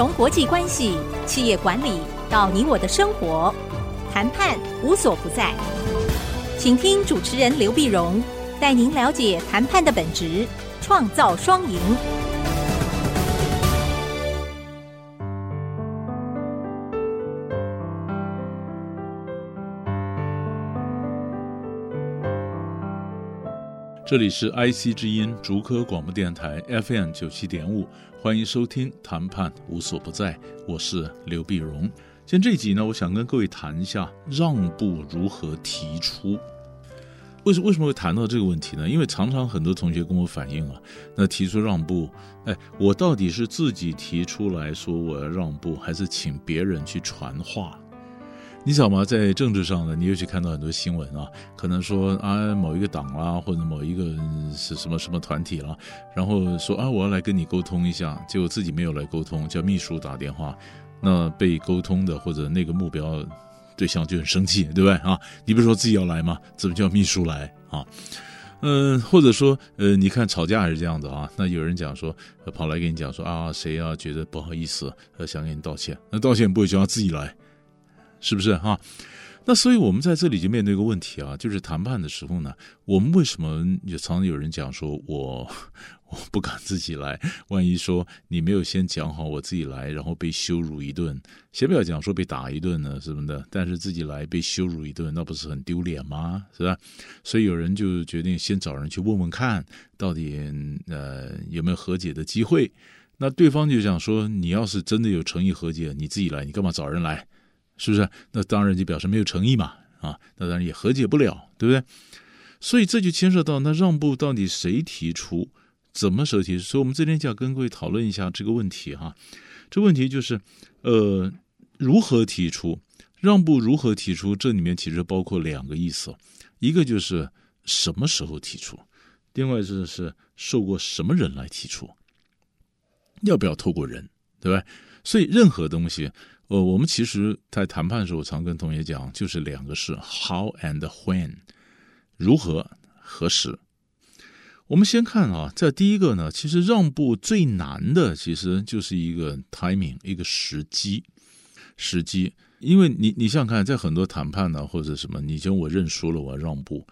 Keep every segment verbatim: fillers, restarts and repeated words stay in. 从国际关系、企业管理到你我的生活，谈判无所不在。请听主持人刘碧荣带您了解谈判的本质，创造双赢。这里是 I C 之音竹科广播电台 F M 九七点五，欢迎收听《谈判无所不在》，我是刘碧荣。今天这一集呢，我想跟各位谈一下让步如何提出。为什么会谈到这个问题呢？因为常常很多同学跟我反映啊，那提出让步，哎，我到底是自己提出来说我要让步，还是请别人去传话？你想嘛，在政治上呢，你又去看到很多新闻啊，可能说啊某一个党啦、啊，或者某一个是什么什么团体啦、啊，然后说啊我要来跟你沟通一下，结果自己没有来沟通，叫秘书打电话，那被沟通的或者那个目标对象就很生气，对不对啊？你不是说自己要来吗？怎么叫秘书来啊？嗯、呃，或者说，呃，你看吵架还是这样的啊。那有人讲说，呃、跑来跟你讲说啊，谁啊觉得不好意思，呃，想给你道歉，那道歉不会叫他自己来。是不是哈、啊？那所以我们在这里就面对一个问题啊，就是谈判的时候呢，我们为什么也常常有人讲说我我不敢自己来，万一说你没有先讲好我自己来，然后被羞辱一顿，先不要讲说被打一顿呢什么的，但是自己来被羞辱一顿，那不是很丢脸吗？是吧？所以有人就决定先找人去问问看，到底呃有没有和解的机会。那对方就想说，你要是真的有诚意和解，你自己来，你干嘛找人来？是不是？那当然就表示没有诚意嘛，啊，那当然也和解不了，对不对？所以这就牵涉到那让步到底谁提出，怎么谁提出？所以我们今天就要跟各位讨论一下这个问题哈。这问题就是，呃，如何提出让步，如何提出？这里面其实包括两个意思，一个就是什么时候提出，另外就是受过什么人来提出，要不要透过人，对吧？所以任何东西。呃，我们其实在谈判的时候，常跟同学讲，就是两个是 how and when， 如何何时。我们先看啊，在第一个呢，其实让步最难的其实就是一个 timing， 一个时机，时机。因为你你想想看，在很多谈判呢、啊、或者什么，你就我认输了，我让步，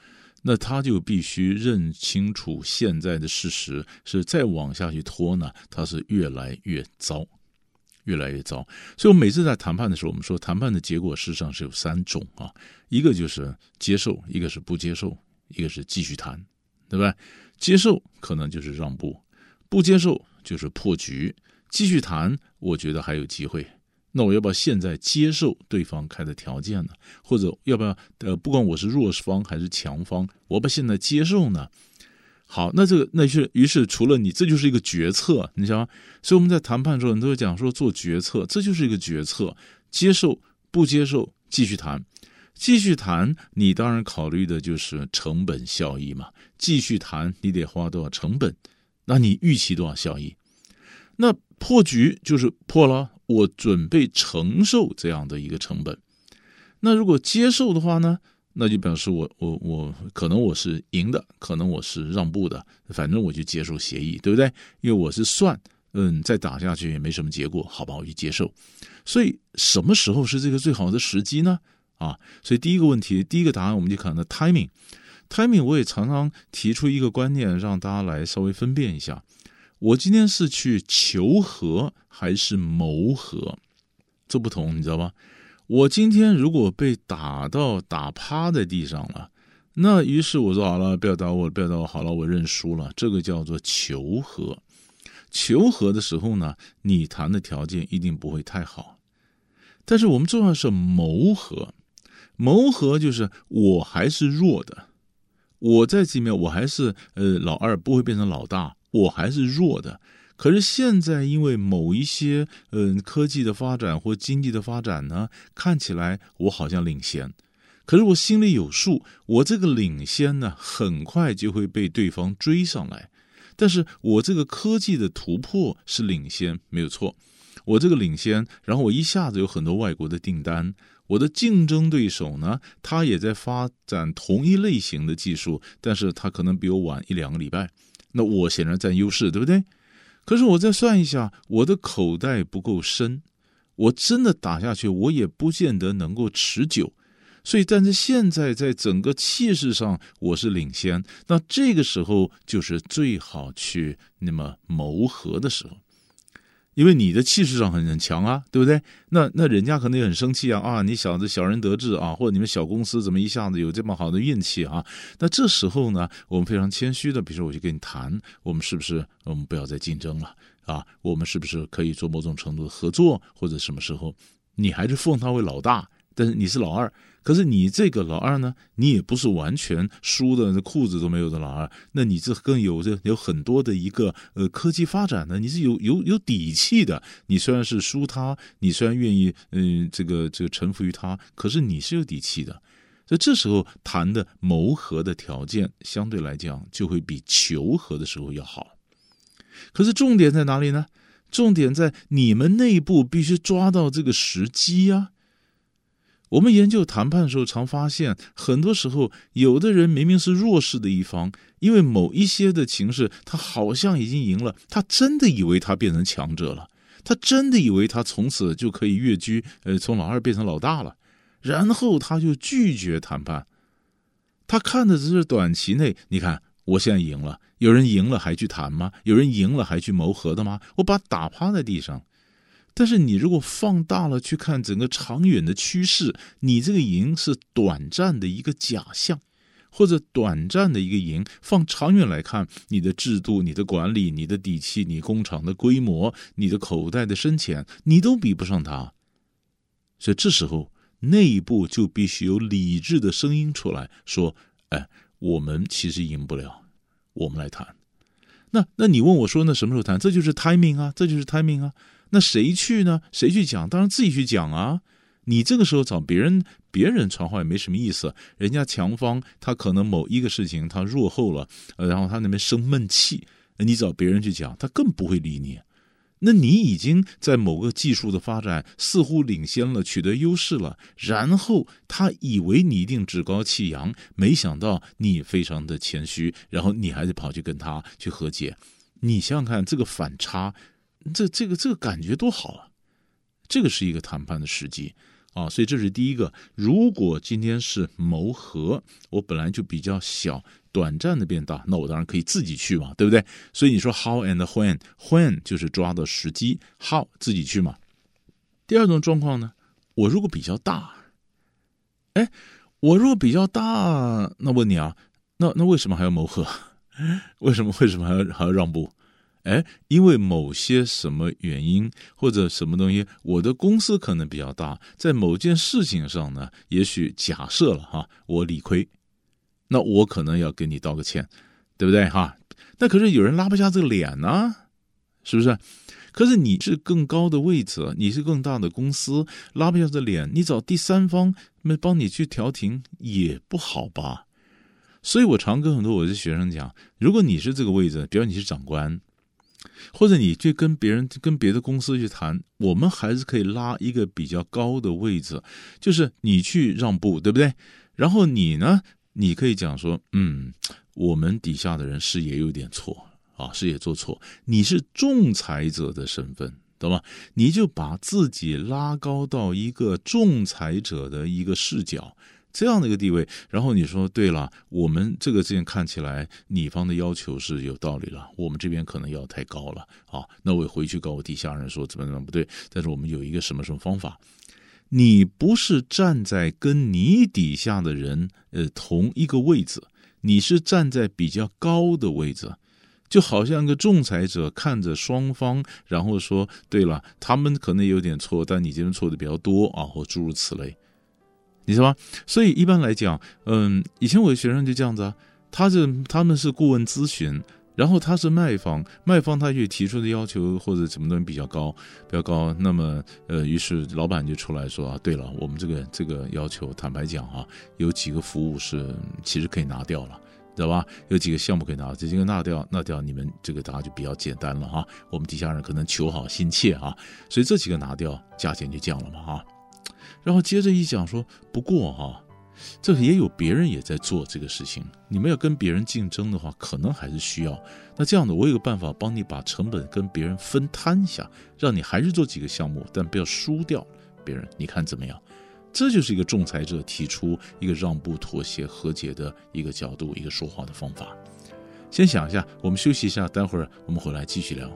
那他就必须认清楚现在的事实是再往下去拖呢，他是越来越糟。越来越糟，所以我每次在谈判的时候，我们说谈判的结果事实上是有三种啊，一个就是接受，一个是不接受，一个是继续谈，对吧？接受可能就是让步，不接受就是破局，继续谈我觉得还有机会。那我要不要现在接受对方开的条件呢？或者要不要呃，不管我是弱势方还是强方，我要不要现在接受呢？好，那这个那是于是除了你，这就是一个决策，你想，所以我们在谈判的时候，你都会讲说做决策，这就是一个决策，接受不接受，继续谈，继续谈，你当然考虑的就是成本效益嘛，继续谈你得花多少成本，那你预期多少效益？那破局就是破了，我准备承受这样的一个成本。那如果接受的话呢？那就表示我我我可能我是赢的，可能我是让步的，反正我就接受协议，对不对？因为我是算，嗯，再打下去也没什么结果，好吧，我就接受。所以什么时候是这个最好的时机呢？啊，所以第一个问题，第一个答案我们就看到 timing。timing 我也常常提出一个观念，让大家来稍微分辨一下：我今天是去求和还是谋和？这不同，你知道吧？我今天如果被打到打趴在地上了，那于是我说好了，不要打我，不要打我，好了，我认输了，这个叫做求和。求和的时候呢，你谈的条件一定不会太好。但是我们重要的是谋和，谋和就是我还是弱的，我在这边我还是呃老二，不会变成老大，我还是弱的。可是现在因为某一些嗯、呃、科技的发展或经济的发展呢，看起来我好像领先，可是我心里有数，我这个领先呢，很快就会被对方追上来。但是我这个科技的突破是领先，没有错，我这个领先，然后我一下子有很多外国的订单，我的竞争对手呢，他也在发展同一类型的技术，但是他可能比我晚一两个礼拜，那我显然占优势，对不对？可是我再算一下，我的口袋不够深，我真的打下去，我也不见得能够持久。所以，但是现在在整个气势上我是领先，那这个时候就是最好去那么谋和的时候，因为你的气势上很很强啊，对不对？那那人家可能也很生气啊啊！你小子小人得志啊，或者你们小公司怎么一下子有这么好的运气啊？那这时候呢，我们非常谦虚的，比如说我去跟你谈，我们是不是我们不要再竞争了啊？我们是不是可以做某种程度的合作，或者什么时候你还是奉他为老大？但是你是老二，可是你这个老二呢，你也不是完全输的裤子都没有的老二，那你这更有这有很多的一个呃科技发展呢，你是有有有底气的。你虽然是输他，你虽然愿意嗯、呃、这个这个臣服于他，可是你是有底气的。所以这时候谈的谋和的条件，相对来讲就会比求和的时候要好。可是重点在哪里呢？重点在你们内部必须抓到这个时机啊。我们研究谈判的时候常发现，很多时候有的人明明是弱势的一方，因为某一些的情势他好像已经赢了，他真的以为他变成强者了，他真的以为他从此就可以跃居呃，从老二变成老大了，然后他就拒绝谈判。他看的只是短期内，你看我现在赢了，有人赢了还去谈吗？有人赢了还去谋和的吗？我把他打趴在地上。但是你如果放大了去看整个长远的趋势，你这个赢是短暂的一个假象，或者短暂的一个赢。放长远来看，你的制度、你的管理、你的底气、你工厂的规模、你的口袋的深浅，你都比不上它。所以这时候内部就必须有理智的声音出来说：“哎，我们其实赢不了，我们来谈。”那那你问我说，那什么时候谈？这就是 timing 啊，这就是 timing 啊。那谁去呢？谁去讲？当然自己去讲啊！你这个时候找别人，别人传话也没什么意思。人家强方他可能某一个事情他落后了，然后他那边生闷气，你找别人去讲，他更不会理你。那你已经在某个技术的发展似乎领先了，取得优势了，然后他以为你一定趾高气扬，没想到你非常的谦虚，然后你还得跑去跟他去和解。你想想看这个反差。这这个这个感觉多好啊！这个是一个谈判的时机啊，所以这是第一个。如果今天是谋和，我本来就比较小，短暂的变大，那我当然可以自己去嘛，对不对？所以你说 how and when，when when 就是抓到时机 ，how 自己去嘛。第二种状况呢，我如果比较大，哎，我如果比较大，那问你啊，那那为什么还要谋和？为什么为什么还要还要让步？哎，因为某些什么原因或者什么东西，我的公司可能比较大，在某件事情上呢，也许假设了哈，我理亏，那我可能要跟你道个歉，对不对哈？那可是有人拉不下这个脸呢、啊，是不是？可是你是更高的位置，你是更大的公司，拉不下这脸，你找第三方帮你去调停也不好吧？所以我常跟很多我的学生讲，如果你是这个位置，比如你是长官。或者你去跟别人、跟别的公司去谈，我们还是可以拉一个比较高的位置，就是你去让步，对不对？然后你呢，你可以讲说，嗯，我们底下的人是也有点错啊，是也做错。你是仲裁者的身份，懂吗？你就把自己拉高到一个仲裁者的一个视角。这样的一个地位，然后你说对了，我们这个之前看起来你方的要求是有道理了，我们这边可能要太高了啊，那我回去告我底下人说怎么怎么不对，但是我们有一个什么什么方法。你不是站在跟你底下的人呃同一个位置，你是站在比较高的位置。就好像个仲裁者看着双方，然后说对了，他们可能有点错，但你这边错的比较多啊，或诸如此类。你知道吗？所以一般来讲，嗯，以前我的学生就这样子啊，他是他们是顾问咨询，然后他是卖方，卖方他也提出的要求或者什么东西比较高，比较高，那么呃，于是老板就出来说啊，对了，我们这个这个要求，坦白讲啊，有几个服务是其实可以拿掉了，知道吧？有几个项目可以拿，这几个拿掉，拿掉，你们这个大家就比较简单了哈、啊，我们底下人可能求好心切啊，所以这几个拿掉，价钱就降了嘛啊。然后接着一讲说，不过哈、啊，这也有别人也在做这个事情，你们要跟别人竞争的话，可能还是需要。那这样的，我有个办法帮你把成本跟别人分摊一下，让你还是做几个项目，但不要输掉别人，你看怎么样？这就是一个仲裁者提出一个让步、妥协、和解的一个角度，一个说话的方法。先想一下，我们休息一下，待会儿我们回来继续聊。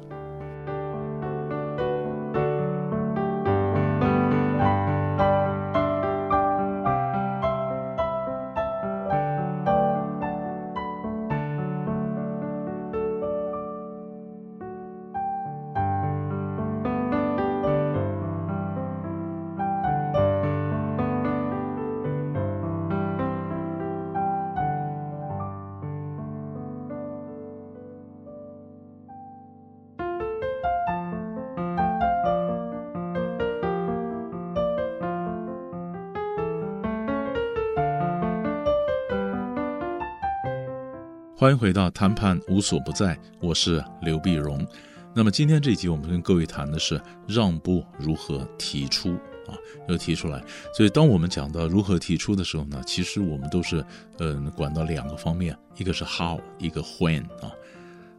欢迎回到谈判无所不在，我是刘必荣。那么今天这一集我们跟各位谈的是让步如何提出啊，要提出来。所以当我们讲到如何提出的时候呢，其实我们都是嗯管到两个方面，一个是 how， 一个 when 啊，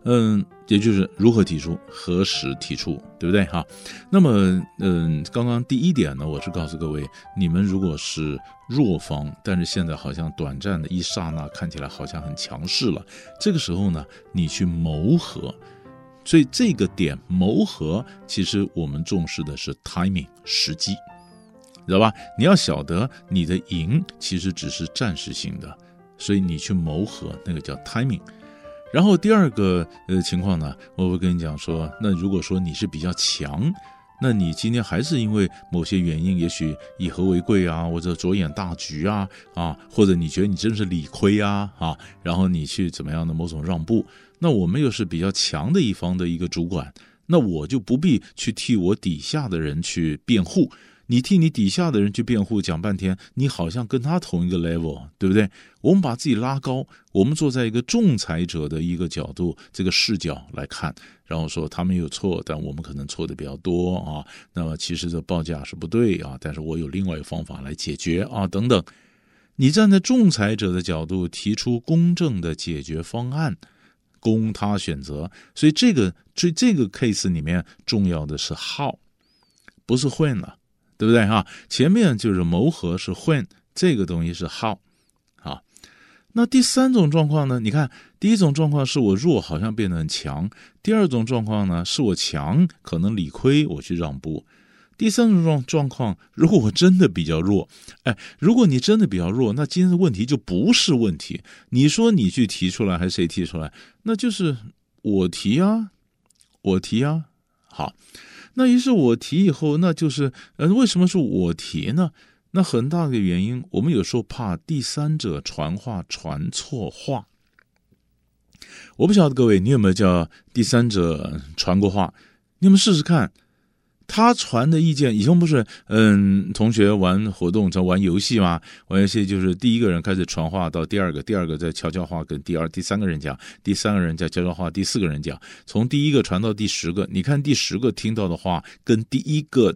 嗯，也就是如何提出，何时提出，对不对哈？那么嗯，刚刚第一点呢，我是告诉各位，你们如果是弱方，但是现在好像短暂的一刹那看起来好像很强势了，这个时候呢，你去谋合。所以这个点谋合，其实我们重视的是 timing 时机，知道吧？你要晓得你的赢其实只是暂时性的，所以你去谋合，那个叫 timing。然后第二个呃情况呢，我会跟你讲说，那如果说你是比较强，那你今天还是因为某些原因，也许以和为贵啊，或者着眼大局啊，啊，或者你觉得你真是理亏啊，啊，然后你去怎么样的某种让步，那我们又是比较强的一方的一个主管，那我就不必去替我底下的人去辩护，你替你底下的人去辩护，讲半天，你好像跟他同一个 level， 对不对？我们把自己拉高，我们坐在一个仲裁者的一个角度，这个视角来看，然后说他们有错，但我们可能错的比较多啊。那么其实这报价是不对啊，但是我有另外一个方法来解决啊，等等。你站在仲裁者的角度提出公正的解决方案，供他选择。所以这个，所以这个 case 里面重要的是 how， 不是 when 了。对不对哈？前面就是谋合是 when， 这个东西是 how， 啊。那第三种状况呢？你看，第一种状况是我弱，好像变得很强；第二种状况呢，是我强，可能理亏，我去让步；第三种状况，如果我真的比较弱，哎，如果你真的比较弱，那今天的问题就不是问题。你说你去提出来，还是谁提出来？那就是我提啊，我提啊，好。那于是我提以后，那就是，呃，为什么是我提呢？那很大的原因，我们有时候怕第三者传话传错话。我不晓得各位，你有没有叫第三者传过话？你们试试看，他传的意见，以前不是，嗯，同学玩活动在玩游戏嘛，玩游戏就是第一个人开始传话到第二个，第二个再悄悄话跟第二、第三个人讲，第三个人再悄悄话，第四个人讲，从第一个传到第十个，你看第十个听到的话跟第一个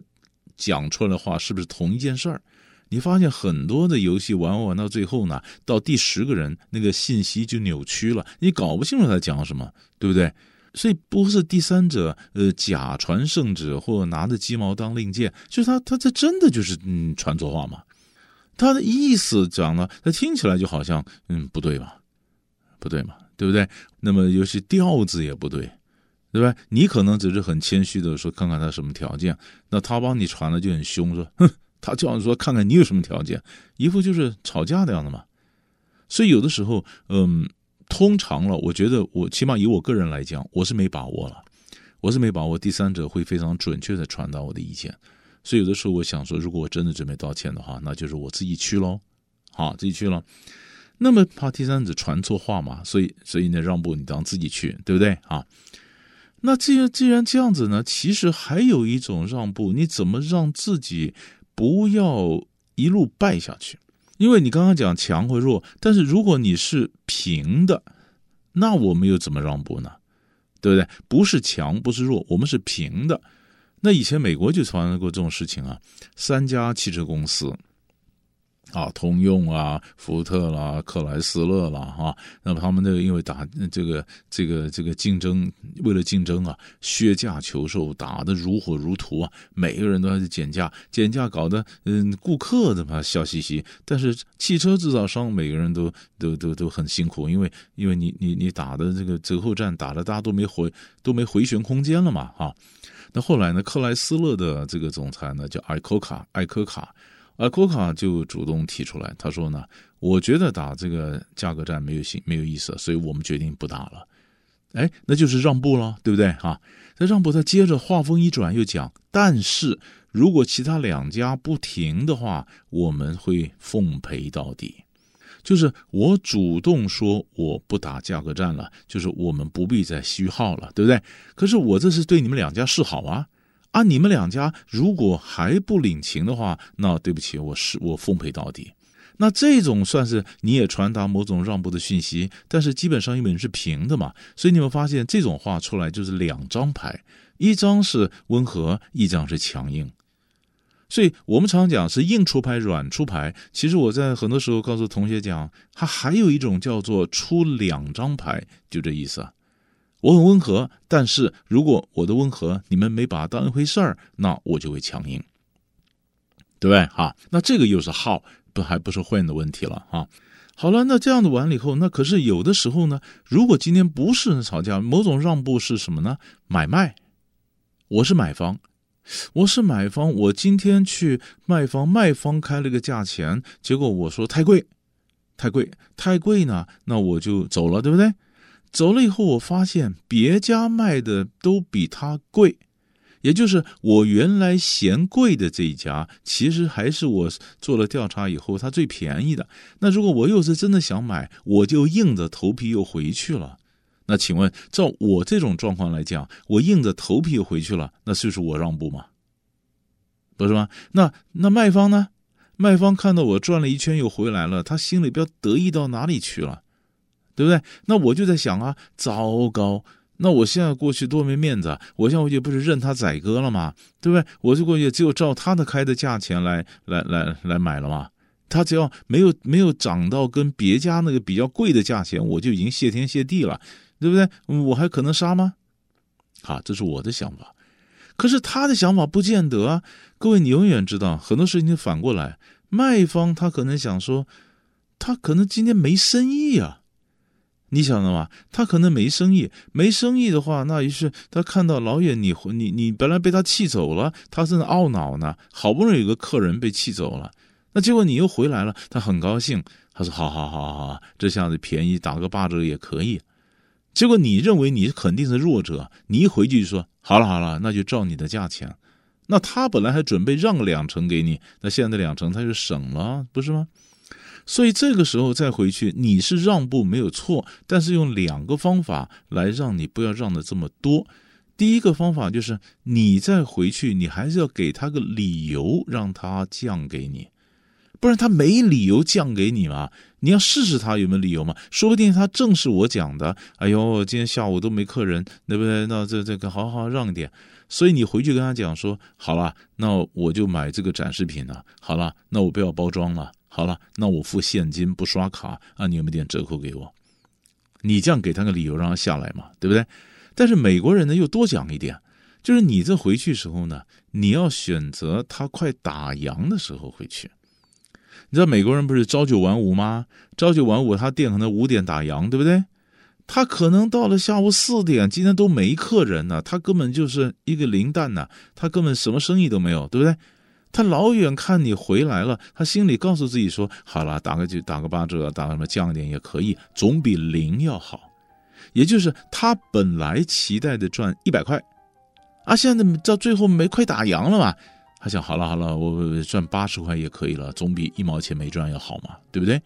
讲出来的话是不是同一件事儿？你发现很多的游戏玩玩到最后呢，到第十个人那个信息就扭曲了，你搞不清楚他讲什么，对不对？所以不是第三者，呃，假传圣旨或拿着鸡毛当令箭，就是他，他这真的就是嗯传错话嘛？他的意思讲了，他听起来就好像嗯不对嘛，不对嘛，对不对？那么尤其调子也不对，对吧？你可能只是很谦虚的说看看他什么条件，那他帮你传了就很凶说，哼，他这样说看看你有什么条件，一副就是吵架的样子嘛。所以有的时候，嗯。通常了，我觉得我起码以我个人来讲，我是没把握了，我是没把握第三者会非常准确的传达我的意见，所以有的时候我想说，如果我真的准备道歉的话，那就是我自己去喽，好，自己去喽。那么怕第三者传错话嘛，所以所以呢，让步你当自己去，对不对啊？那既然既然这样子呢，其实还有一种让步，你怎么让自己不要一路败下去？因为你刚刚讲强或弱，但是如果你是平的，那我们又怎么让步呢？对不对？不是强，不是弱，我们是平的。那以前美国就发生过这种事情啊，三家汽车公司，啊，通用啊，福特啦，克莱斯勒啦，哈、啊，那么他们这个因为打这个这个这个竞争，为了竞争啊，削价求售，打得如火如荼啊，每个人都要去减价，减价搞得嗯，顾客怎么笑嘻嘻，但是汽车制造商每个人都都都都很辛苦，因为因为你你你打的这个折扣战打的大家都没回都没回旋空间了嘛，哈、啊，那后来呢，克莱斯勒的这个总裁呢叫艾科卡，艾科卡。而库卡就主动提出来，他说呢，我觉得打这个价格战没有没有意思，所以我们决定不打了。哎，那就是让步了，对不对啊？那让步，他接着话锋一转又讲，但是如果其他两家不停的话，我们会奉陪到底。就是我主动说我不打价格战了，就是我们不必再虚耗了，对不对？可是我这是对你们两家示好啊。啊，你们两家如果还不领情的话，那对不起，我是我奉陪到底。那这种算是你也传达某种让步的讯息，但是基本上因为你是平的嘛，所以你们发现这种话出来就是两张牌，一张是温和，一张是强硬。所以我们常讲是硬出牌软出牌，其实我在很多时候告诉同学讲，它还有一种叫做出两张牌，就这意思啊。我很温和，但是如果我的温和你们没把它当一回事儿，那我就会强硬，对不对哈？那这个又是好不还不是坏的问题了哈。好了，那这样的完了以后，那可是有的时候呢，如果今天不是吵架，某种让步是什么呢？买卖，我是买方，我是买方，我今天去卖方，卖方开了个价钱，结果我说太贵，太贵，太贵呢，那我就走了，对不对？走了以后，我发现别家卖的都比它贵，也就是我原来嫌贵的这一家，其实还是我做了调查以后它最便宜的。那如果我又是真的想买，我就硬着头皮又回去了。那请问，照我这种状况来讲，我硬着头皮又回去了，那就是我让步吗？不是吗？那那卖方呢？卖方看到我转了一圈又回来了，他心里不知道得意到哪里去了。对不对？那我就在想啊，糟糕，那我现在过去多没面子，我现在过去不是任他宰割了吗？对不对？我就过去只有照他的开的价钱来来来来买了嘛。他只要没有没有涨到跟别家那个比较贵的价钱，我就已经谢天谢地了，对不对？我还可能杀吗？啊，这是我的想法。可是他的想法不见得啊。各位，你永远知道很多事情反过来，卖方他可能想说，他可能今天没生意啊。你想的嘛，他可能没生意，没生意的话，那于是他看到老远你你你本来被他气走了，他正在懊恼呢，好不容易有个客人被气走了，那结果你又回来了，他很高兴，他说好好好好，这下子便宜打个八折也可以。结果你认为你肯定是弱者，你一回去就说好了好了，那就照你的价钱，那他本来还准备让两成给你，那现在的两成他就省了，不是吗？所以这个时候再回去，你是让步没有错，但是用两个方法来让你不要让的这么多。第一个方法就是你再回去，你还是要给他个理由让他降给你，不然他没理由降给你嘛。你要试试他有没有理由嘛，说不定他正是我讲的，哎呦，今天下午都没客人，对不对？那这这个好好让一点。所以你回去跟他讲说，好了，那我就买这个展示品了，好了，那我不要包装了。好了，那我付现金不刷卡啊，你有没有点折扣给我？你这样给他个理由让他下来嘛，对不对？但是美国人呢又多讲一点，就是你这回去时候呢，你要选择他快打烊的时候回去。你知道美国人不是朝九晚五吗？朝九晚五，他店可能五点打烊，对不对？他可能到了下午四点，今天都没客人呢、啊，他根本就是一个零蛋呢、啊，他根本什么生意都没有，对不对？他老远看你回来了，他心里告诉自己说：“好了，打个就打个八折，打个什么降一点也可以，总比零要好。”也就是他本来期待的赚一百块，啊，现在到最后没快打烊了嘛，他想：“好了好了，我赚八十块也可以了，总比一毛钱没赚要好嘛，对不对？”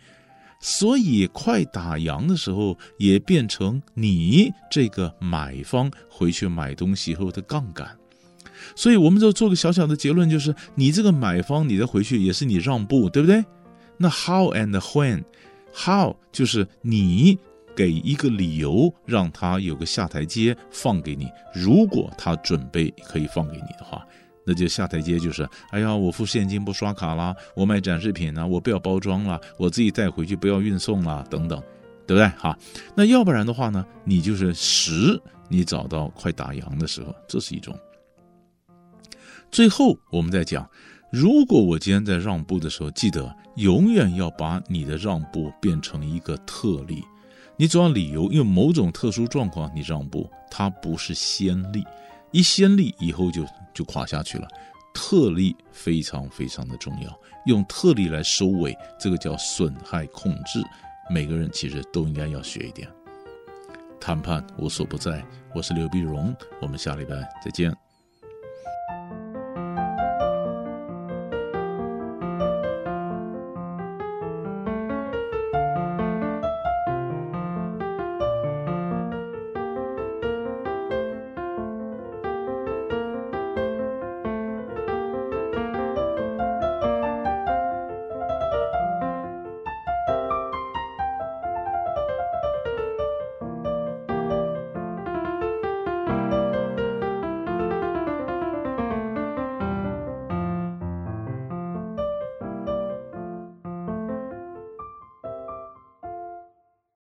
所以快打烊的时候，也变成你这个买方回去买东西后的杠杆。所以我们就做个小小的结论，就是你这个买方你的回去也是你让步，对不对？那 how and when， how 就是你给一个理由让他有个下台阶放给你，如果他准备可以放给你的话，那就下台阶就是，哎呀，我付现金不刷卡啦，我买展示品啦、啊，我不要包装啦，我自己带回去不要运送啦，等等，对不对？哈，那要不然的话呢，你就是时你找到快打烊的时候，这是一种。最后我们再讲，如果我今天在让步的时候，记得永远要把你的让步变成一个特例。你主要理由，因为某种特殊状况你让步，它不是先例，一先例以后就就垮下去了。特例非常非常的重要，用特例来收尾，这个叫损害控制。每个人其实都应该要学一点。谈判无所不在，我是刘必荣，我们下礼拜再见。